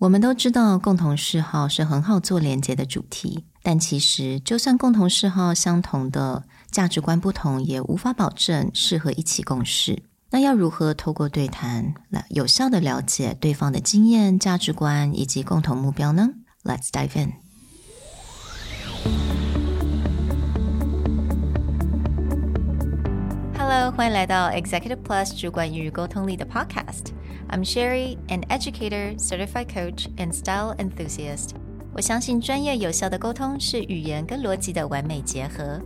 我们都知道共同嗜好是很好做连结的主题，但其实就算共同嗜好相同的价值观不同，也无法保证适合一起共事。那要如何透过对谈来有效地了解对方的经验、价值观以及共同目标呢？ Let's dive in。 Hello， 欢迎来到 Executive Plus 主管与沟通力的 podcast。 I'm Sherry, an educator, certified coach, and style enthusiast。我相信专业有效的沟通是语言跟逻辑的完美结合。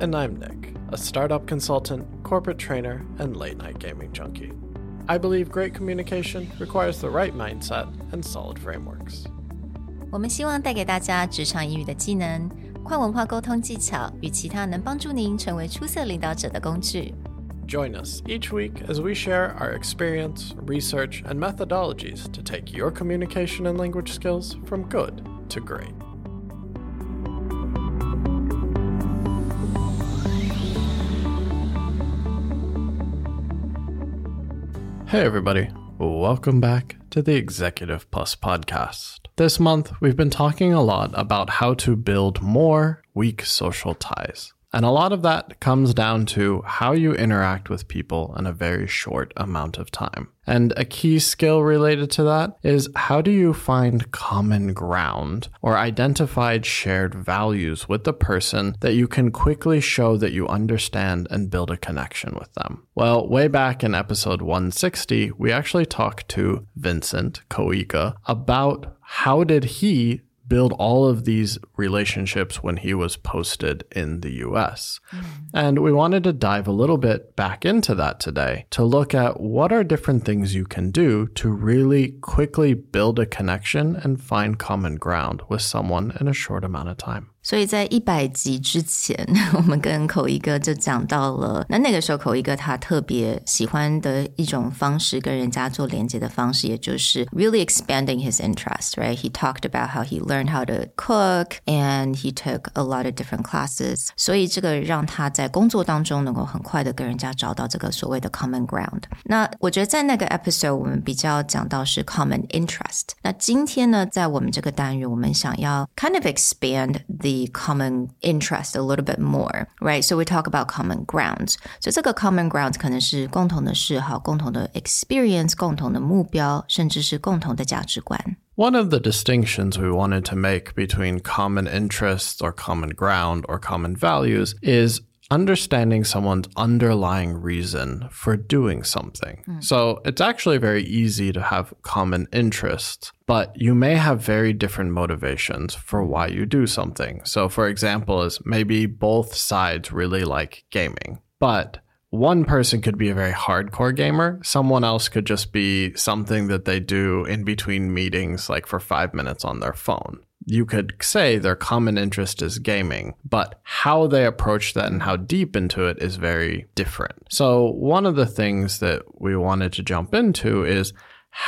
And I'm Nick, a startup consultant, corporate trainer, and late-night gaming junkie. I believe great communication requires the right mindset and solid frameworks. 我们希望带给大家职场英语的技能、跨文化沟通技巧与其他能帮助您成为出色领导者的工具。Join us each week as we share our experience, research, and methodologies to take your communication and language skills from good to great. Hey everybody, welcome back to the Executive Plus podcast. This month, we've been talking a lot about how to build more weak social ties.And a lot of that comes down to how you interact with people in a very short amount of time. And a key skill related to that is how do you find common ground or identified shared values with the person that you can quickly show that you understand and build a connection with them. Well, way back in episode 160, we actually talked to Vincent Koika about how did he build all of these relationships when he was posted in the US. And we wanted to dive a little bit back into that today to look at what are different things you can do to really quickly build a connection and find common ground with someone in a short amount of time.所以在100集之前，我们跟口一哥就讲到了，那个时候口一哥他特别喜欢的一种方式，跟人家做连接的方式，也就是 really expanding his interest, right? He talked about how he learned how to cook and he took a lot of different classes. 所以这个让他在工作当中能够很快的跟人家找到这个所谓的 common ground。那我觉得在那个 episode 我们比较讲到是 common interest。那今天呢，在我们这个单元，我们想要 kind of expand the common interest a little bit more, right? So we talk about common grounds. So 这个 common grounds 可能是共同的嗜好、共同的 experience、共同的目标，甚至是共同的价值观。One of the distinctions we wanted to make between common interests or common ground or common values is understanding someone's underlying reason for doing something. So it's actually very easy to have common interests.But you may have very different motivations for why you do something. So for example, is maybe both sides really like gaming, but one person could be a very hardcore gamer. Someone else could just be something that they do in between meetings, like for 5 minutes on their phone.You could say their common interest is gaming, but how they approach that and how deep into it is very different. So one of the things that we wanted to jump into is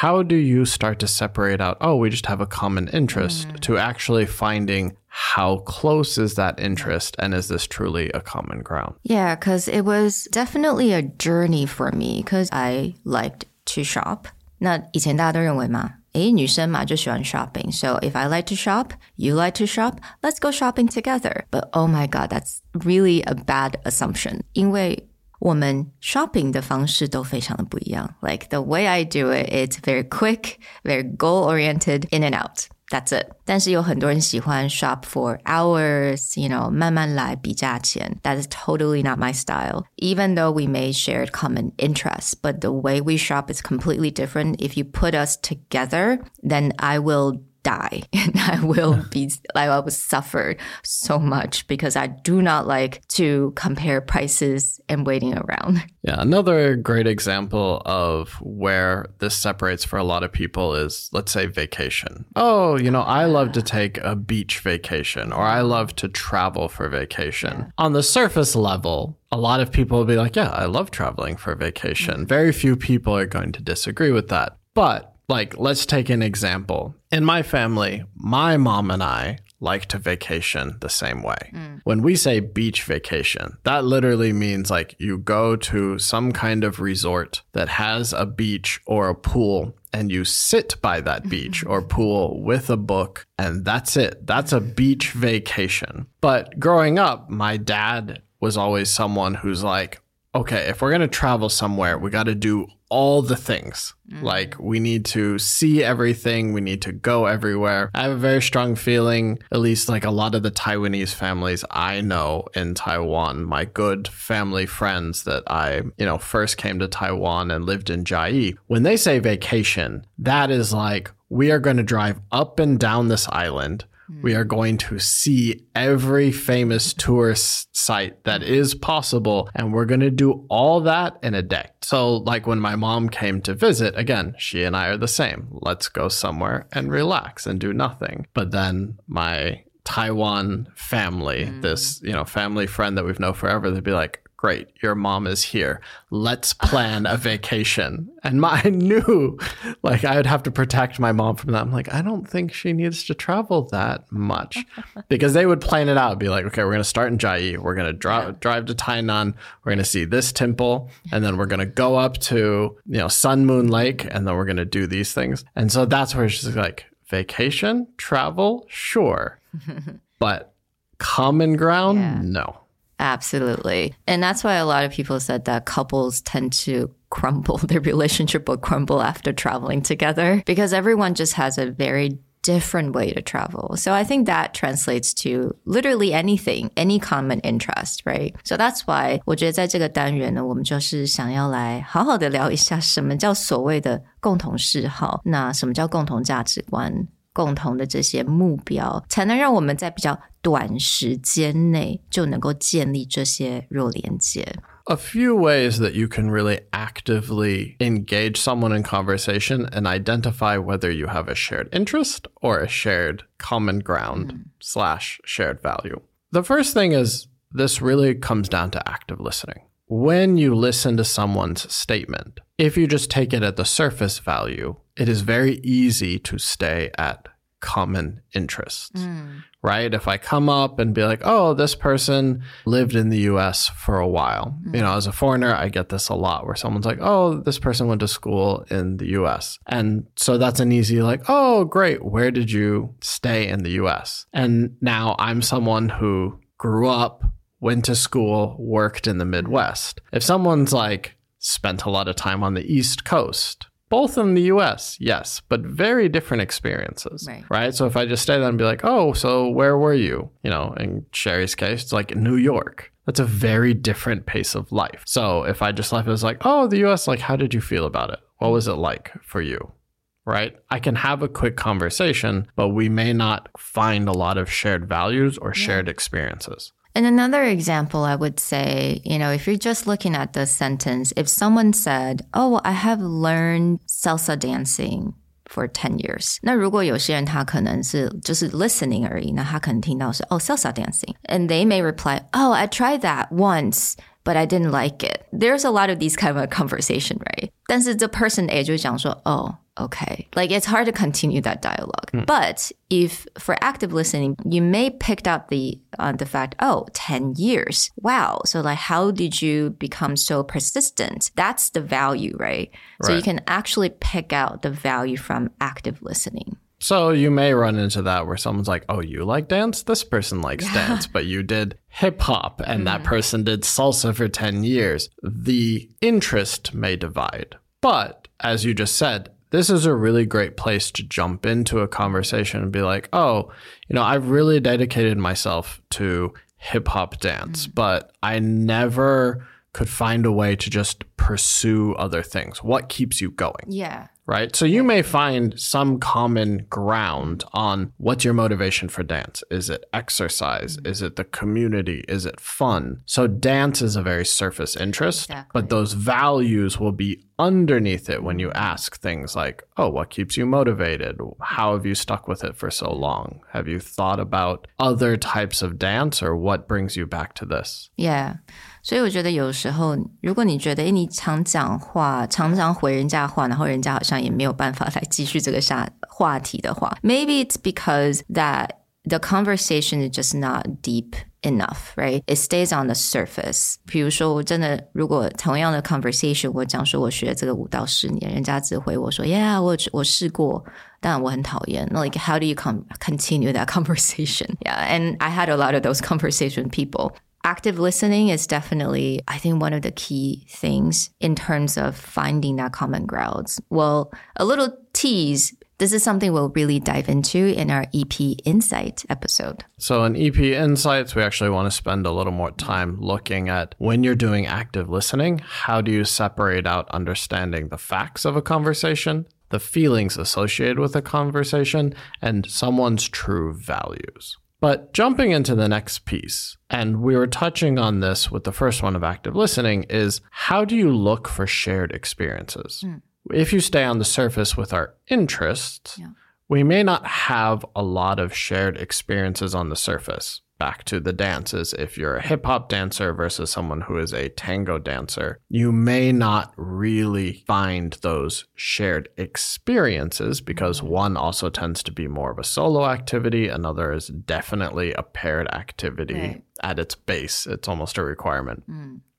how do you start to separate out, oh, we just have a common interest, to actually finding how close is that interest and is this truly a common ground? Yeah, because it was definitely a journey for me because I liked to shop. 那以前大家都认为吗？女生嘛就喜欢 shopping. So if I like to shop, you like to shop, let's go shopping together. But oh my God, that's really a bad assumption. 因为我们 shopping 的方式都非常的不一样. Like the way I do it, it's very quick, very goal-oriented, in and out.That's it. 但是有很多人喜欢 shop for hours, you know, 慢慢来比价钱. That is totally not my style. Even though we may share common interests, but the way we shop is completely different. If you put us together, then I will die and I will suffer so much because I do not like to compare prices and waiting around. Yeah, another great example of where this separates for a lot of people is, let's say, vacation. Oh, you know, I love to take a beach vacation or I love to travel for vacation. Yeah. On the surface level,A lot of people will be like, yeah, I love traveling for vacation. Very few people are going to disagree with that. But like, let's take an example.In my family, my mom and I like to vacation the same way. When we say beach vacation, that literally means like you go to some kind of resort that has a beach or a pool and you sit by that beach or pool with a book, and that's it. That's a beach vacation. But growing up, my dad was always someone who's like, okay, if we're going to travel somewhere, we got to do all the things. Like, we need to see everything. We need to go everywhere. I have a very strong feeling, at least like a lot of the Taiwanese families I know in Taiwan, my good family friends that I, first came to Taiwan and lived in Jai, when they say vacation, that is like, we are going to drive up and down this island. We are going to see every famous tourist site that is possible, and we're going to do all that in a day. So like when my mom came to visit, again, she and I are the same. Let's go somewhere and relax and do nothing. But then my Taiwan family, this, family friend that we've known forever, they'd be like, great, your mom is here. Let's plan a vacation. And I knew like I would have to protect my mom from that. I'm like, I don't think she needs to travel that much, because they would plan it out. Be like, okay, we're going to start in Jai. We're going to drive to Tainan. We're going to see this temple. And then we're going to go up to, Sun Moon Lake. And then we're going to do these things. And so that's where she's like, vacation, travel, sure. But common ground, no. Absolutely. And that's why a lot of people said that couples tend to crumble, their relationship will crumble after traveling together, because everyone just has a very different way to travel. So I think that translates to literally anything, any common interest, right? So that's why 我觉得在这个单元呢，我们就是想要来好好的聊一下什么叫所谓的共同嗜好，那什么叫共同价值观，共同的这些目标，才能让我们在比较短时间内就能够建立这些弱连接。A few ways that you can really actively engage someone in conversation and identify whether you have a shared interest or a shared common ground / shared value. The first thing is this really comes down to active listening. When you listen to someone's statement, if you just take it at the surface value, it is very easy to stay at common interests, right? If I come up and be like, oh, this person lived in the US for a while. As a foreigner, I get this a lot where someone's like, oh, this person went to school in the US. And so that's an easy like, oh, great. Where did you stay in the US? And now I'm someone who grew up, went to school, worked in the Midwest. If someone's like spent a lot of time on the East Coast, both in the US, yes, but very different experiences, right? So if I just stay there and be like, oh, so where were you? In Sherry's case, it's like New York. That's a very different pace of life. So if I just left, it was like, oh, the US, like, how did you feel about it? What was it like for you, right? I can have a quick conversation, but we may not find a lot of shared values or shared experiences. And another example, I would say, if you're just looking at the sentence, if someone said, oh, I have learned salsa dancing for 10 years. 那如果有些人他可能是就是 listening 而已，那他可能听到是 oh, salsa dancing. And they may reply, oh, I tried that once, but I didn't like it. There's a lot of these kind of conversation, right? 但是这 person A 就讲说 oh, okay. Like, it's hard to continue that dialogue. But if for active listening, you may picked up the fact, oh, 10 years. Wow. So like, how did you become so persistent? That's the value, right? So you can actually pick out the value from active listening. So you may run into that where someone's like, oh, you like dance? This person likes dance, but you did hip hop and that person did salsa for 10 years. The interest may divide. But as you just said, this is a really great place to jump into a conversation and be like, oh, I've really dedicated myself to hip hop dance, but I never could find a way to just pursue other things. What keeps you going? Yeah. Right? So you may find some common ground on what's your motivation for dance. Is it exercise? Is it the community? Is it fun? So dance is a very surface interest, but those values will be underneath it when you ask things like, oh, what keeps you motivated? How have you stuck with it for so long? Have you thought about other types of dance or what brings you back to this? Yeah. 所以我觉得有时候如果你觉得你常讲话常常回人家话然后人家好像也没有办法来继续这个话题的话 Maybe it's because that the conversation is just not deep enough, right? It stays on the surface. 比如说我真的如果同样的 conversation 我讲说我学这个5到10年，人家只回我说 Yeah, 我试过，但我很讨厌。 Like, how do you continue that conversation? Yeah, and I had a lot of those conversation people. Active listening is definitely, I think, one of the key things in terms of finding that common grounds. Well, a little tease, this is something we'll really dive into in our EP Insight episode. So in EP Insights, we actually want to spend a little more time looking at when you're doing active listening, how do you separate out understanding the facts of a conversation, the feelings associated with a conversation, and someone's true values. But jumping into the next piece, and we were touching on this with the first one of active listening, is how do you look for shared experiences? If you stay on the surface with our interests, we may not have a lot of shared experiences on the surface. Back to the dances, if you're a hip-hop dancer versus someone who is a tango dancer, you may not really find those shared experiences because one also tends to be more of a solo activity, another is definitely a paired activity. Right. At its base, it's almost a requirement.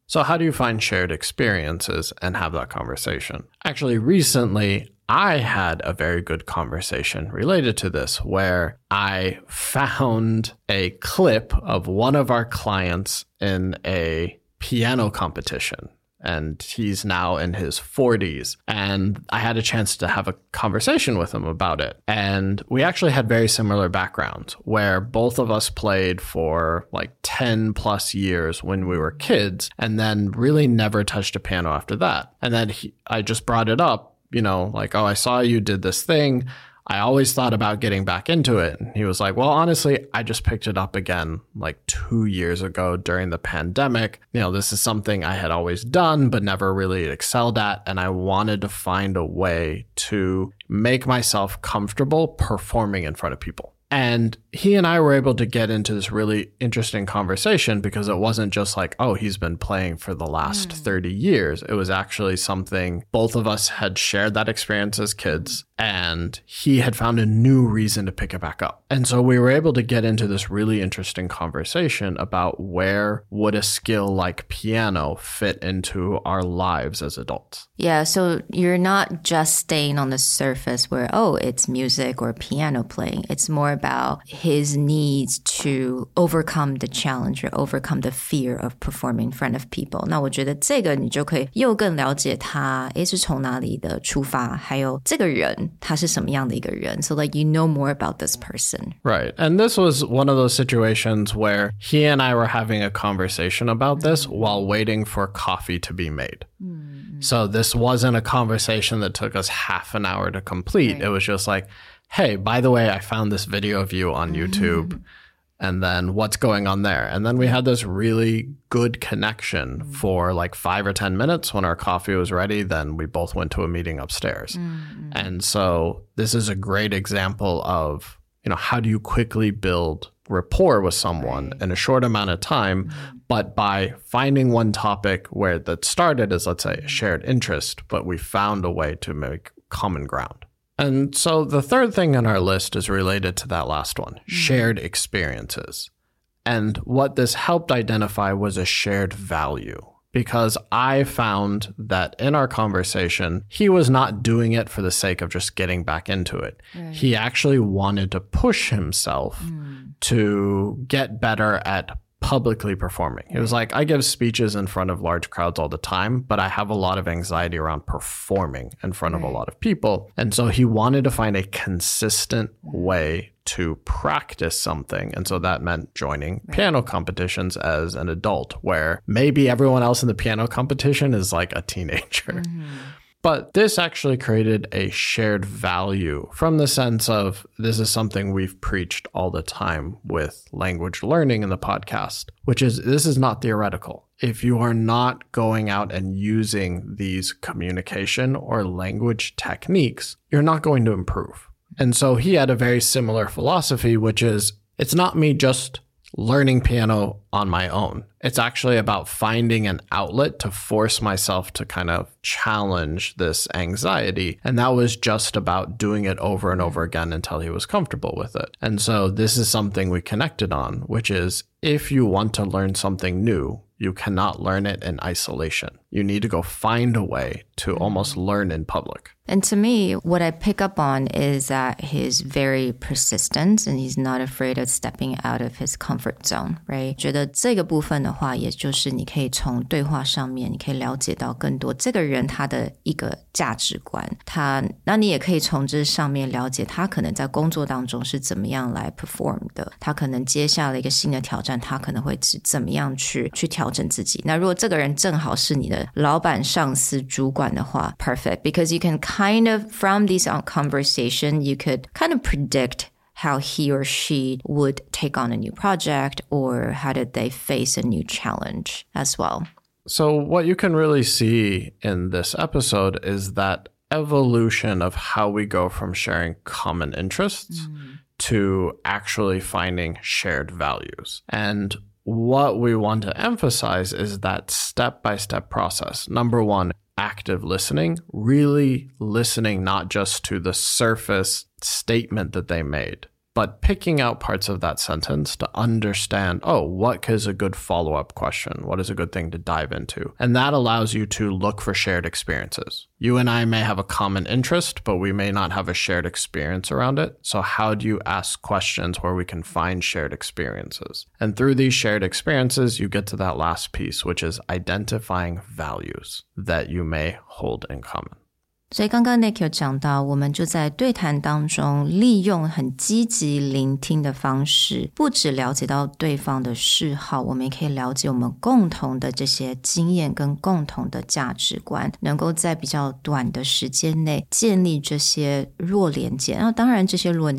So how do you find shared experiences and have that conversation? Actually, recently, I had a very good conversation related to this where I found a clip of one of our clients in a piano competition. And he's now in his 40s. And I had a chance to have a conversation with him about it. And we actually had very similar backgrounds where both of us played for like 10 plus years when we were kids and then really never touched a piano after that. And then I just brought it up, you know, like, oh, I saw you did this thing. I always thought about getting back into it. And he was like, well, honestly, I just picked it up again like 2 years ago during the pandemic. You know, this is something I had always done, but never really excelled at. And I wanted to find a way to make myself comfortable performing in front of people. And he and I were able to get into this really interesting conversation because it wasn't just like, oh, he's been playing for the last 30 years. It was actually something both of us had shared that experience as kids, and he had found a new reason to pick it back up. And so we were able to get into this really interesting conversation about where would a skill like piano fit into our lives as adults. Yeah, so you're not just staying on the surface where, oh, it's music or piano playing. It's more about his needs to overcome the challenge or overcome the fear of performing in front of people. 那我觉得这个你就可以又更了解他是从哪里的出发，还有这个人他是什么样的一个人。So like you know more about this person. Right. And this was one of those situations where he and I were having a conversation about this while waiting for coffee to be made. So this wasn't a conversation that took us half an hour to complete. Right. It was just like, hey, by the way, I found this video of you on YouTube, and then what's going on there? And then we had this really good connection for like 5 or 10 minutes. When our coffee was ready, then we both went to a meeting upstairs. And so this is a great example of, you know, how do you quickly build rapport with someone in a short amount of time, but by finding one topic where that started as, let's say, a shared interest, but we found a way to make common ground. And so the third thing on our list is related to that last one, shared experiences. And what this helped identify was a shared value, because I found that in our conversation, he was not doing it for the sake of just getting back into it. Right. He actually wanted to push himself to get better at publicly performing. It was like, I give speeches in front of large crowds all the time, but I have a lot of anxiety around performing in front of a lot of people. And so he wanted to find a consistent way to practice something. And so that meant joining piano competitions as an adult, where maybe everyone else in the piano competition is like a teenager. But this actually created a shared value from the sense of this is something we've preached all the time with language learning in the podcast, which is this is not theoretical. If you are not going out and using these communication or language techniques, you're not going to improve. And so he had a very similar philosophy, which is it's not me just learning piano on my own. It's actually about finding an outlet to force myself to kind of challenge this anxiety. And that was just about doing it over and over again until he was comfortable with it. And so this is something we connected on, which is if you want to learn something new, you cannot learn it in isolation. You need to go find a way to almost learn in public. And to me, what I pick up on is that he's very persistent and he's not afraid of stepping out of his comfort zone, right? 觉得这个部分的话，也就是你可以从对话上面，你可以了解到更多这个人他的一个价值观，那你也可以从这上面了解他可能在工作当中是怎么样来 perform 的，他可能接下了一个新的挑战，他可能会怎么样去调整自己。那如果这个人正好是你的老板、上司、主管的话 perfect, because you can kind of, from this conversation, you could kind of predict how he or she would take on a new project or how did they face a new challenge as well. So what you can really see in this episode is that evolution of how we go from sharing common interests to actually finding shared values. And what we want to emphasize is that step-by-step process. Number one, active listening, really listening not just to the surface statement that they made, but picking out parts of that sentence to understand, what is a good follow-up question? What is a good thing to dive into? And that allows you to look for shared experiences. You and I may have a common interest, but we may not have a shared experience around it. So how do you ask questions where we can find shared experiences? And through these shared experiences, you get to that last piece, which is identifying values that you may hold in common.所以刚刚 Nick 有讲到，我们就在对谈当中利用很积极聆听的方式，不只了解到对方的嗜好，我们也可以了解我们共同的这些经验跟共同的价值观，能够在比较短的时间内建立这些弱连结。那当然这些弱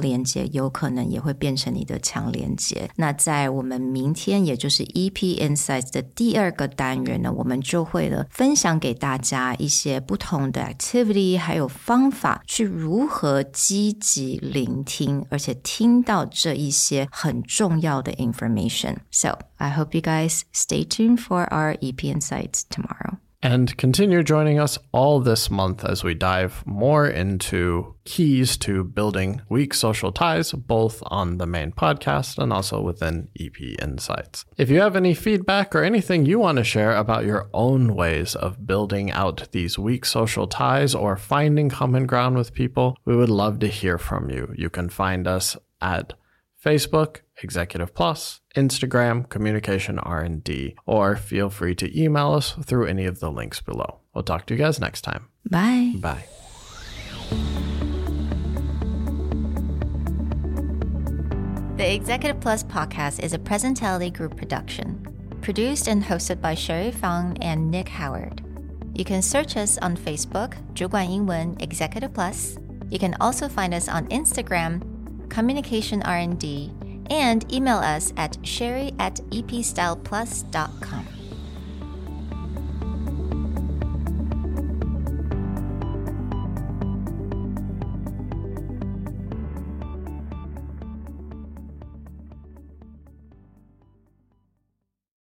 连结有可能也会变成你的强连结。那在我们明天，也就是 EP Insights 的第二个单元呢，我们就会了分享给大家一些不同的activity, 还有方法去如何积极聆听，而且听到这一些很重要的 information. So, I hope you guys stay tuned for our EP Insights tomorrow. And continue joining us all this month as we dive more into keys to building weak social ties, both on the main podcast and also within EP Insights. If you have any feedback or anything you want to share about your own ways of building out these weak social ties or finding common ground with people, we would love to hear from you. You can find us at Facebook, Executive Plus, Instagram, Communication R&D, or feel free to email us through any of the links below. We'll talk to you guys next time. Bye. Bye. The Executive Plus podcast is a Presentality Group production, produced and hosted by Sherry Fang and Nick Howard. You can search us on Facebook, 主管英文 Executive Plus. You can also find us on Instagram, Communication R&D, and email us at sherry@epstyleplus.com.